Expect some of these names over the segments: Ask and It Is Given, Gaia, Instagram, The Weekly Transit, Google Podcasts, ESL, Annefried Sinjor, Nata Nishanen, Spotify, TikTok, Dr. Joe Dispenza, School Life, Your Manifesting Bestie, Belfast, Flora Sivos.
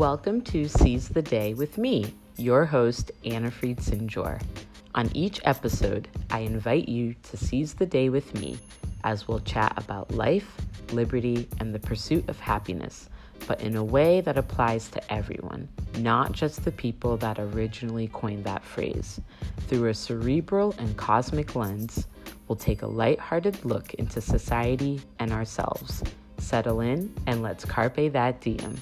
Welcome to Seize the Day with me, your host, Annefried Sinjor. On each episode, I invite you to seize the day with me as we'll chat about life, liberty, and the pursuit of happiness, but in a way that applies to everyone, not just the people that originally coined that phrase. Through a cerebral and cosmic lens, we'll take a lighthearted look into society and ourselves. Settle in and let's carpe that diem.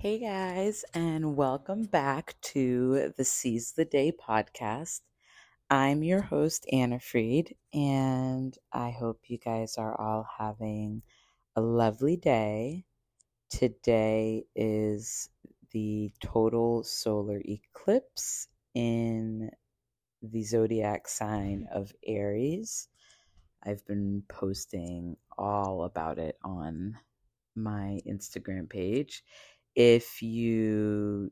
Hey guys, and welcome back to the Seize the Day podcast. I'm your host, Annefried, and I hope you guys are all having a lovely day. Today is the total solar eclipse in the zodiac sign of Aries. I've been posting all about it on my Instagram page. If you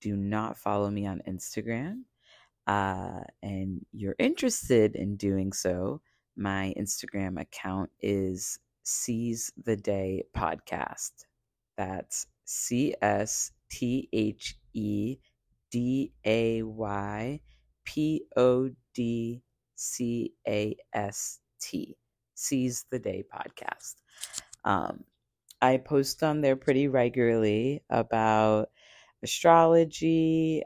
do not follow me on Instagram and you're interested in doing so, my Instagram account is Seize the Day Podcast. That's CSTHEDAYPODCAST. Seize the Day Podcast. I post on there pretty regularly about astrology,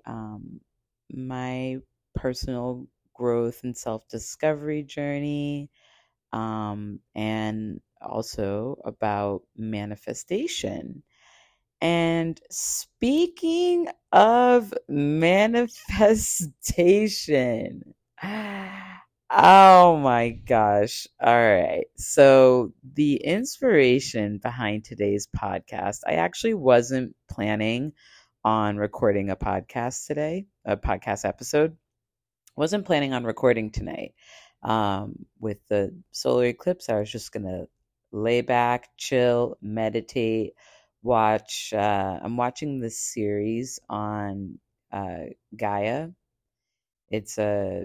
my personal growth and self-discovery journey, and also about manifestation. And speaking of manifestation, oh my gosh. All right. So the inspiration behind today's podcast, I actually wasn't planning on recording a podcast today, a podcast episode. Wasn't planning on recording tonight. With the solar eclipse, I was just going to lay back, chill, meditate, watch. I'm watching this series on Gaia. It's a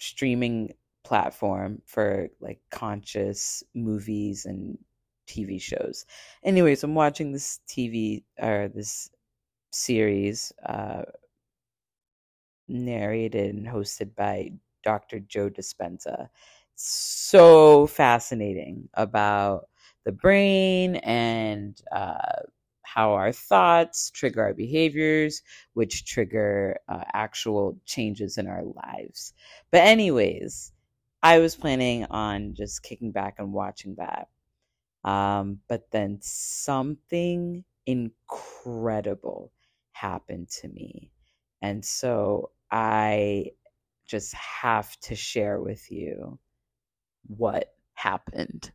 streaming platform for like conscious movies and TV shows. Anyways, I'm watching this series narrated and hosted by Dr. Joe Dispenza. It's so fascinating about the brain and how our thoughts trigger our behaviors, which trigger actual changes in our lives. But anyways, I was planning on just kicking back and watching that. But then something incredible happened to me. And so I just have to share with you what happened.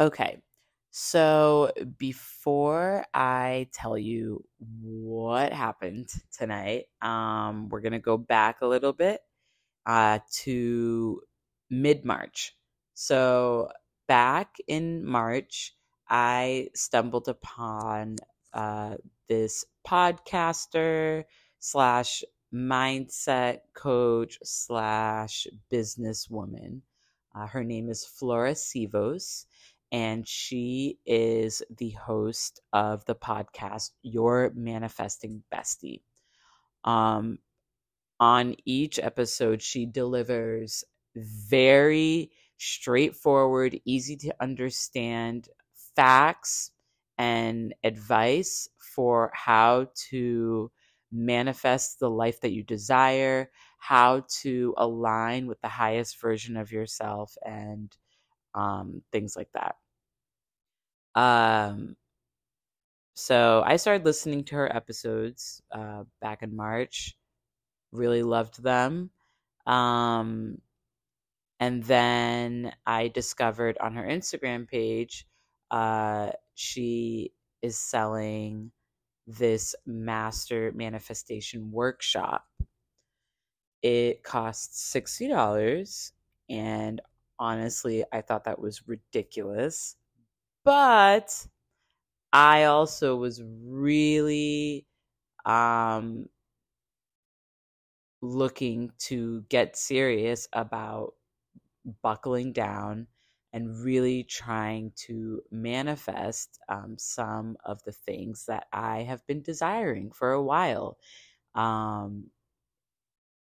Okay. So before I tell you what happened tonight, we're going to go back a little bit to mid-March. So back in March, I stumbled upon this podcaster / mindset coach / businesswoman. Her name is Flora Sivos. And she is the host of the podcast, Your Manifesting Bestie. On each episode, she delivers very straightforward, easy to understand facts and advice for how to manifest the life that you desire, how to align with the highest version of yourself, and things like that. So I started listening to her episodes back in March. Really loved them. And then I discovered on her Instagram page, she is selling this master manifestation workshop. It costs $60, and honestly, I thought that was ridiculous, but I also was really looking to get serious about buckling down and really trying to manifest some of the things that I have been desiring for a while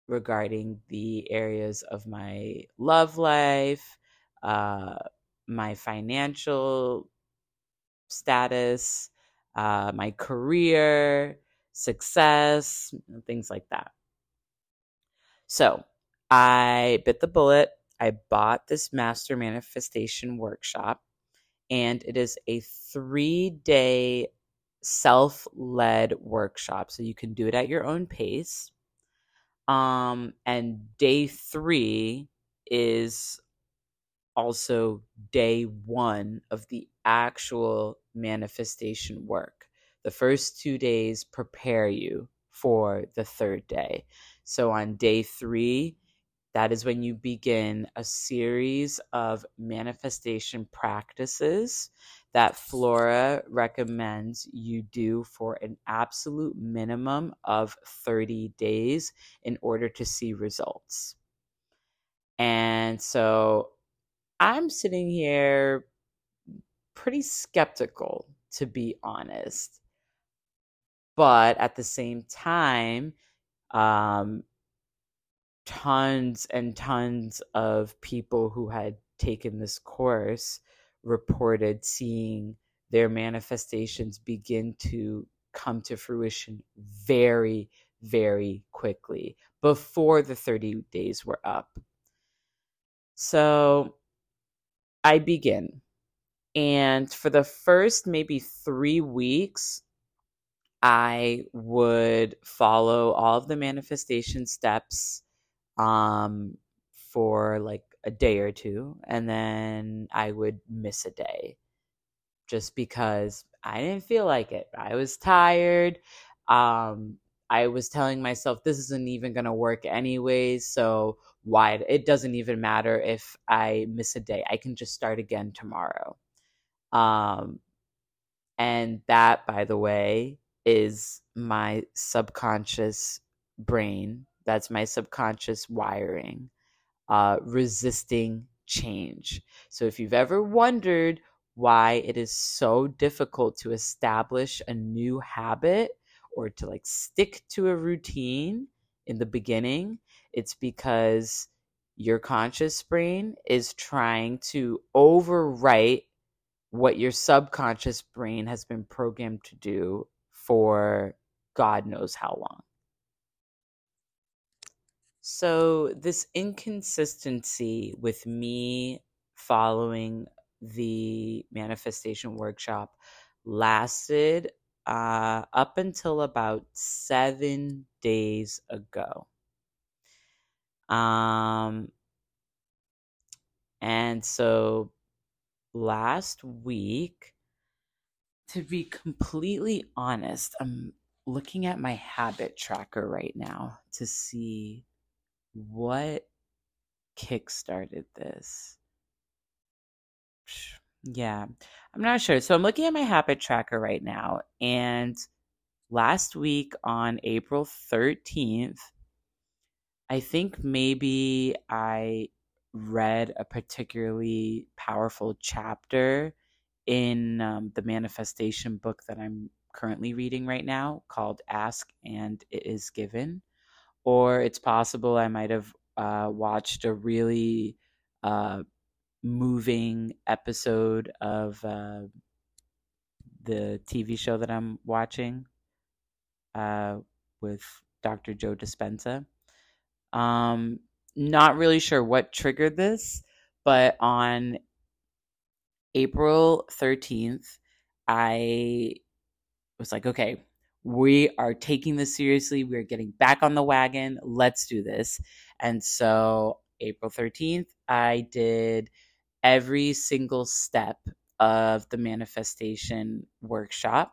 regarding the areas of my love life, my financial status, my career, success, things like that. So I bit the bullet. I bought this Master Manifestation Workshop, and it is a 3-day self-led workshop. So you can do it at your own pace. And day 3 is also day 1 of the actual manifestation work. The first 2 days prepare you for the 3rd day. So on day 3, that is when you begin a series of manifestation practices that Flora recommends you do for an absolute minimum of 30 days in order to see results. And so I'm sitting here pretty skeptical, to be honest. But at the same time, tons and tons of people who had taken this course reported seeing their manifestations begin to come to fruition very, very quickly before the 30 days were up. So I begin. And for the first maybe 3 weeks, I would follow all of the manifestation steps for like a day or two, and then I would miss a day just because I didn't feel like it. I was tired. I was telling myself this isn't even going to work anyways, so why? It doesn't even matter if I miss a day. I can just start again tomorrow. And that, by the way, is my subconscious brain. That's my subconscious wiring, resisting change. So if you've ever wondered why it is so difficult to establish a new habit or to like stick to a routine in the beginning, it's because your conscious brain is trying to overwrite what your subconscious brain has been programmed to do for God knows how long. So this inconsistency with me following the manifestation workshop lasted up until about 7 days ago. And so last week, to be completely honest, I'm looking at my habit tracker right now to see what kickstarted this. Yeah, I'm not sure. So I'm looking at my habit tracker right now. And last week on April 13th, I think maybe I read a particularly powerful chapter in the manifestation book that I'm currently reading right now called Ask and It Is Given. Or it's possible I might have watched a really moving episode of the TV show that I'm watching with Dr. Joe Dispenza. Not really sure what triggered this, but on April 13th, I was like, okay, we are taking this seriously. We're getting back on the wagon. Let's do this. And so April 13th, I did every single step of the manifestation workshop.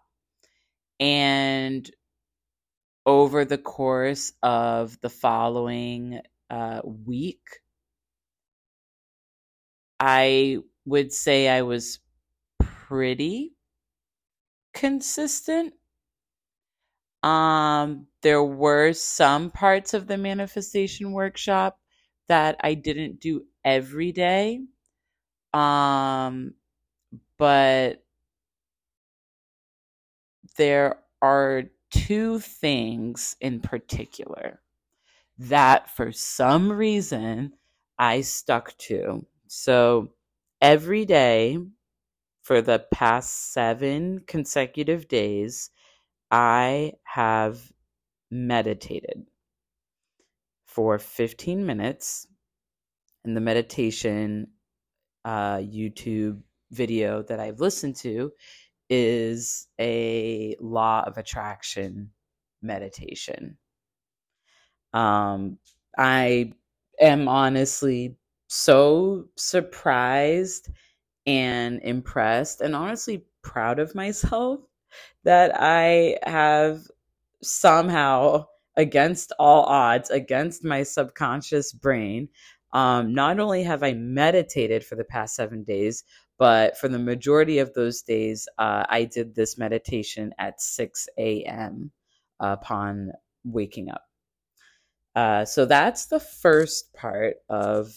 And over the course of the following week, I would say I was pretty consistent. There were some parts of the manifestation workshop that I didn't do every day, But there are two things in particular that for some reason I stuck to. So every day for the past 7 consecutive days, I have meditated for 15 minutes. And the meditation YouTube video that I've listened to is a law of attraction meditation. I am honestly so surprised and impressed and honestly proud of myself that I have somehow, against all odds, against my subconscious brain, not only have I meditated for the past 7 days, but for the majority of those days, I did this meditation at 6 a.m. upon waking up. So that's the first part of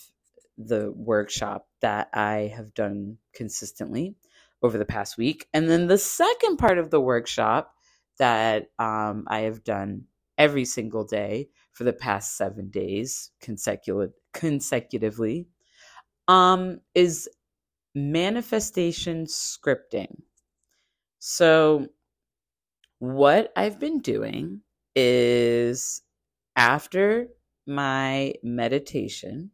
the workshop that I have done consistently over the past week. And then the second part of the workshop that I have done every single day for the past 7 days consecutively is manifestation scripting. So what I've been doing is, after my meditation,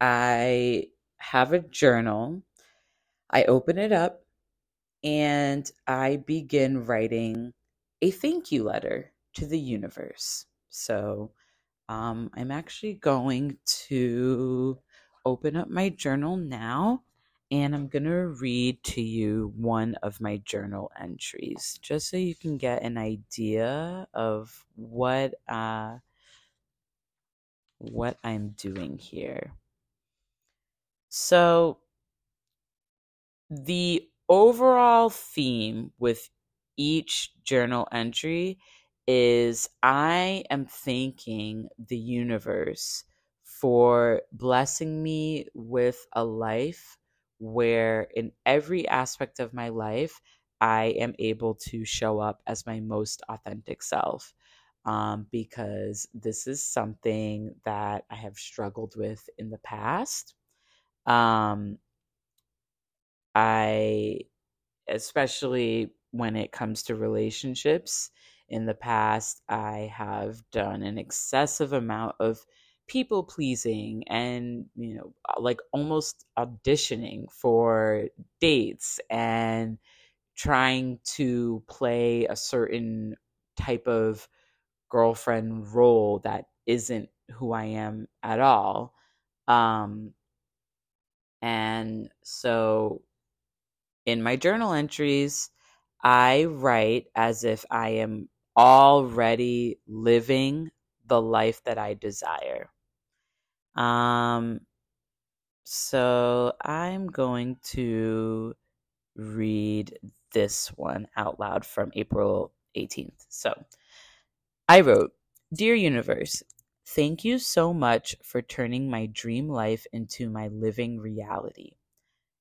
I have a journal. I open it up and I begin writing a thank you letter to the universe. So I'm actually going to open up my journal now, and I'm going to read to you one of my journal entries just so you can get an idea of what I'm doing here. So the overall theme with each journal entry is I am thanking the universe for blessing me with a life where in every aspect of my life, I am able to show up as my most authentic self, because this is something that I have struggled with in the past. I, especially when it comes to relationships, in the past, I have done an excessive amount of people pleasing and, you know, like almost auditioning for dates and trying to play a certain type of girlfriend role that isn't who I am at all. And so in my journal entries, I write as if I am already living the life that I desire. So I'm going to read this one out loud from April 18th. So I wrote, "Dear Universe, thank you so much for turning my dream life into my living reality.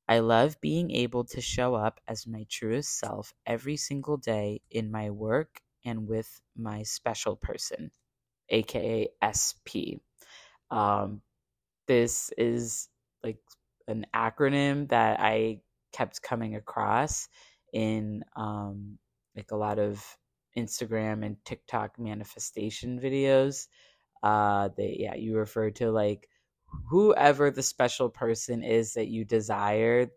I love being able to show up as my truest self every single day in my work and with my special person, aka SP." This is like an acronym that I kept coming across in like a lot of Instagram and TikTok manifestation videos. You refer to like whoever the special person is that you desire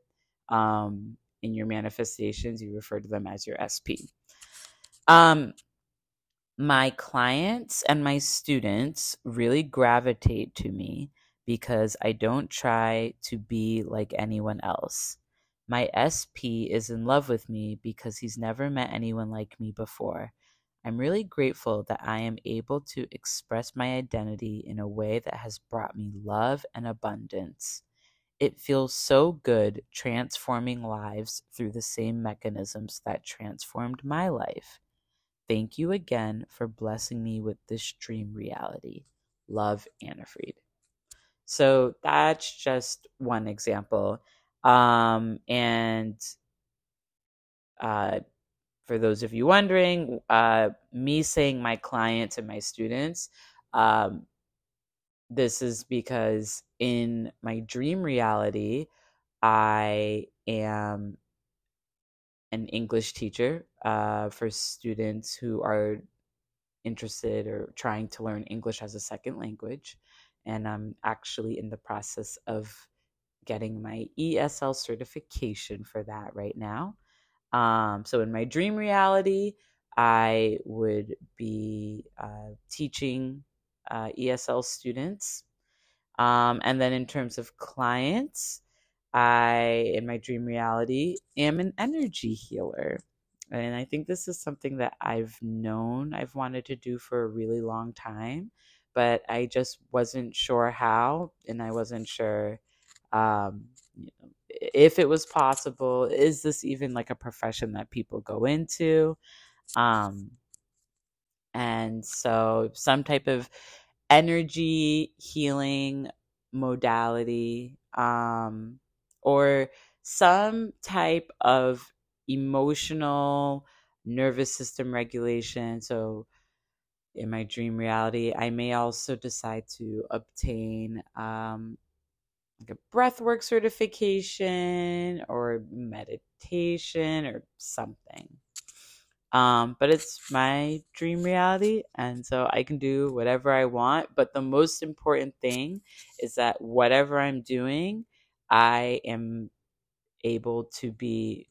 in your manifestations, you refer to them as your SP. My clients and my students really gravitate to me because I don't try to be like anyone else. My SP is in love with me because he's never met anyone like me before. I'm really grateful that I am able to express my identity in a way that has brought me love and abundance. It feels so good transforming lives through the same mechanisms that transformed my life. Thank you again for blessing me with this dream reality. Love, Annefried. So that's just one example. And for those of you wondering, me saying my clients and my students, this is because in my dream reality, I am an English teacher for students who are interested or trying to learn English as a second language. And I'm actually in the process of getting my ESL certification for that right now. So in my dream reality, I would be teaching ESL students. And then in terms of clients, I, in my dream reality, am an energy healer. And I think this is something that I've known I've wanted to do for a really long time, but I just wasn't sure how, and I wasn't sure if it was possible. Is this even like a profession that people go into? And so some type of energy healing modality, or some type of emotional nervous system regulation. So in my dream reality, I may also decide to obtain like a breathwork certification or meditation or something. But it's my dream reality, and so I can do whatever I want. But the most important thing is that whatever I'm doing, I am able to be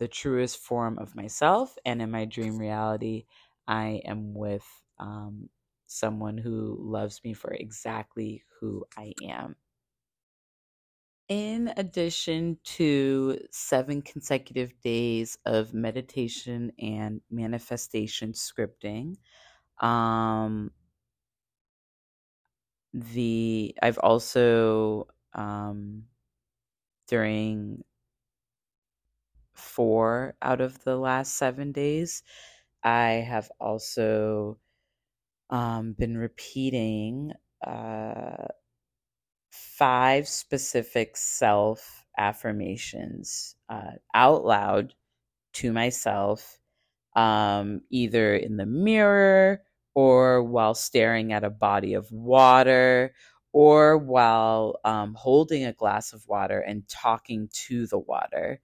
the truest form of myself. And in my dream reality, I am with someone who loves me for exactly who I am. In addition to 7 consecutive days of meditation and manifestation scripting, I've also during 4 out of the last 7 days, I have also been repeating 5 specific self affirmations out loud to myself, either in the mirror or while staring at a body of water or while holding a glass of water and talking to the water,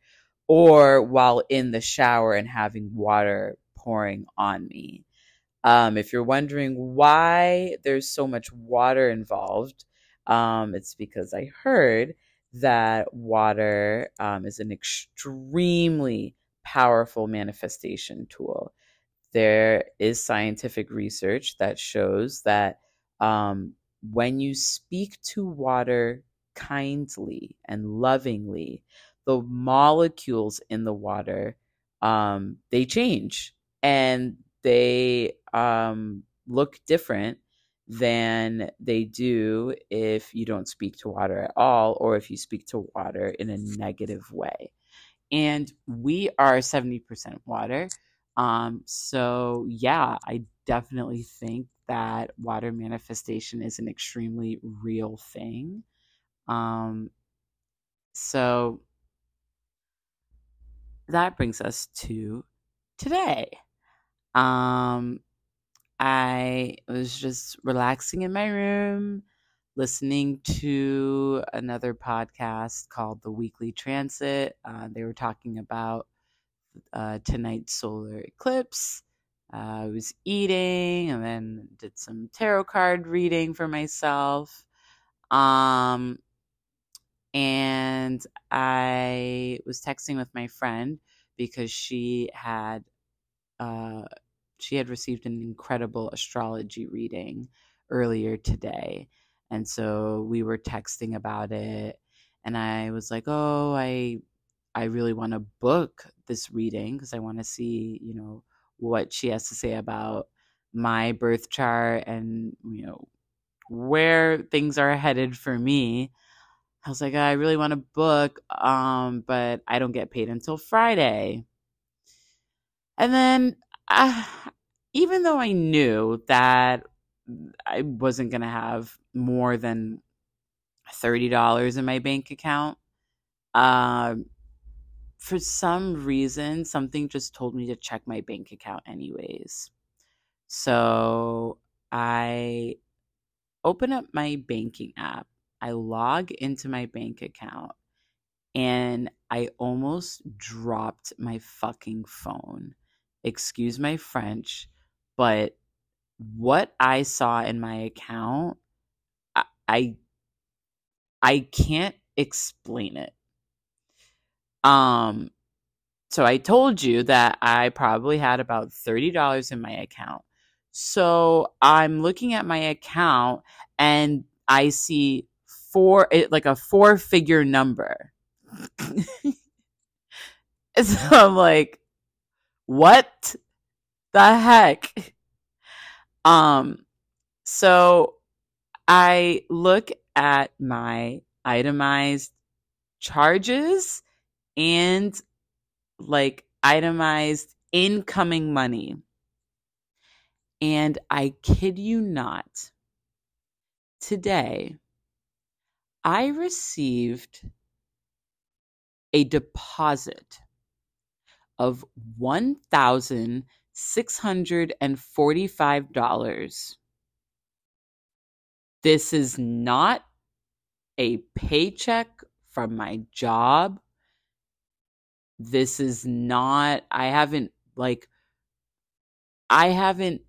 or while in the shower and having water pouring on me. If you're wondering why there's so much water involved, it's because I heard that water is an extremely powerful manifestation tool. There is scientific research that shows that when you speak to water kindly and lovingly, the molecules in the water, they change. And they look different than they do if you don't speak to water at all, or if you speak to water in a negative way. And we are 70% water. So yeah, I definitely think that water manifestation is an extremely real thing. So that brings us to today. I was just relaxing in my room, listening to another podcast called The Weekly Transit. They were talking about tonight's solar eclipse. I was eating and then did some tarot card reading for myself. And I was texting with my friend because she had received an incredible astrology reading earlier today. And so we were texting about it, and I was like, oh, I really want to book this reading because I want to see, you know, what she has to say about my birth chart and, you know, where things are headed for me. I was like, I really want to book, but I don't get paid until Friday. And then even though I knew that I wasn't going to have more than $30 in my bank account. For some reason, something just told me to check my bank account anyways. So I open up my banking app. I log into my bank account and I almost dropped my fucking phone. Excuse my French, but what I saw in my account, I can't explain it. So I told you that I probably had about $30 in my account. So I'm looking at my account and I see a four-figure number. So I'm like, what the heck? So I look at my itemized charges and like itemized incoming money. And I kid you not, today I received a deposit of $1,645. This is not a paycheck from my job. This is not, I haven't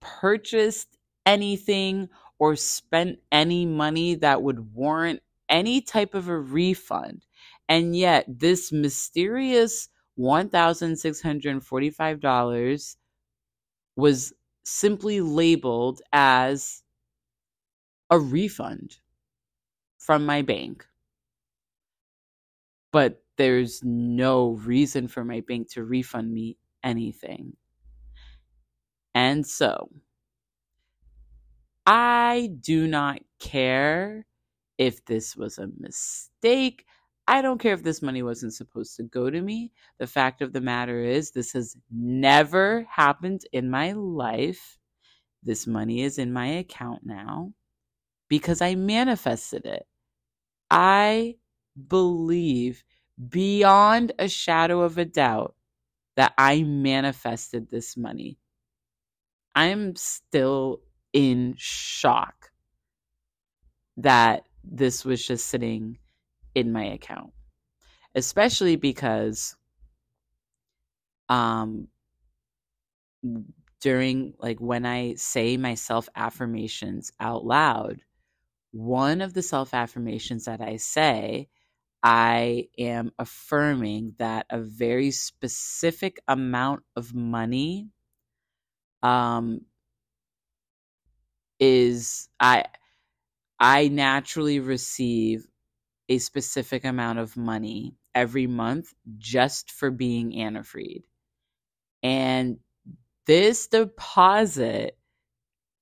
purchased anything or spent any money that would warrant any type of a refund. And yet this mysterious $1,645 was simply labeled as a refund from my bank. But there's no reason for my bank to refund me anything. And so I do not care if this was a mistake. I don't care if this money wasn't supposed to go to me. The fact of the matter is, this has never happened in my life. This money is in my account now because I manifested it. I believe beyond a shadow of a doubt that I manifested this money. I'm still in shock that this was just sitting in my account, especially because during when I say my self-affirmations out loud, one of the self-affirmations that I say, I am affirming that a very specific amount of money I naturally receive a specific amount of money every month just for being Annefried. And this deposit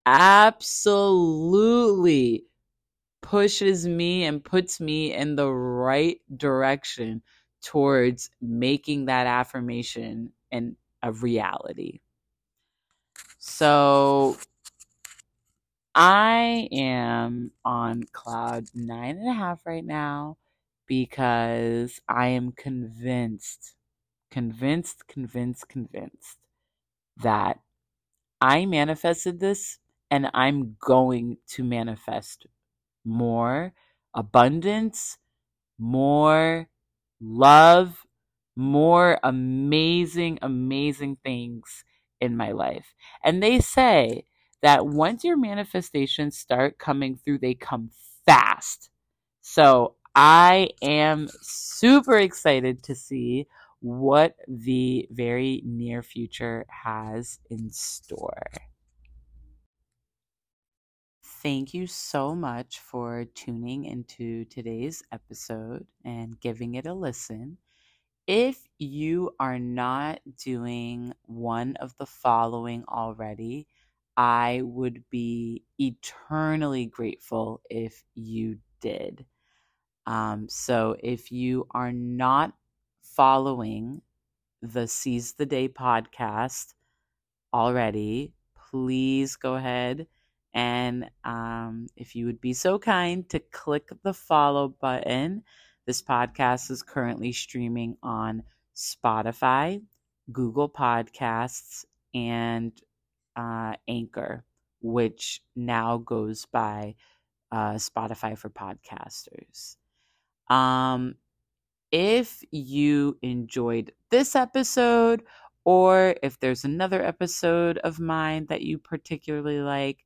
absolutely pushes me and puts me in the right direction towards making that affirmation and a reality. So I am on cloud 9.5 right now because I am convinced that I manifested this and I'm going to manifest more abundance, more love, more amazing, amazing things in my life. And they say that once your manifestations start coming through, they come fast. So I am super excited to see what the very near future has in store. Thank you so much for tuning into today's episode and giving it a listen. If you are not doing one of the following already, I would be eternally grateful if you did. So if you are not following the Seize the Day podcast already, please go ahead And if you would be so kind to click the follow button. This podcast is currently streaming on Spotify, Google Podcasts, and Anchor, which now goes by Spotify for Podcasters. If you enjoyed this episode, or if there's another episode of mine that you particularly like,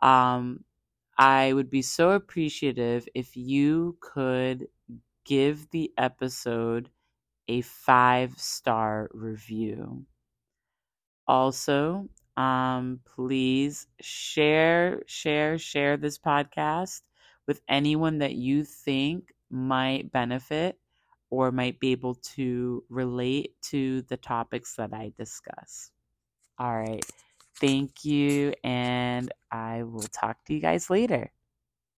I would be so appreciative if you could give the episode a 5-star review. Also, please share this podcast with anyone that you think might benefit or might be able to relate to the topics that I discuss. All right. Thank you, and I will talk to you guys later.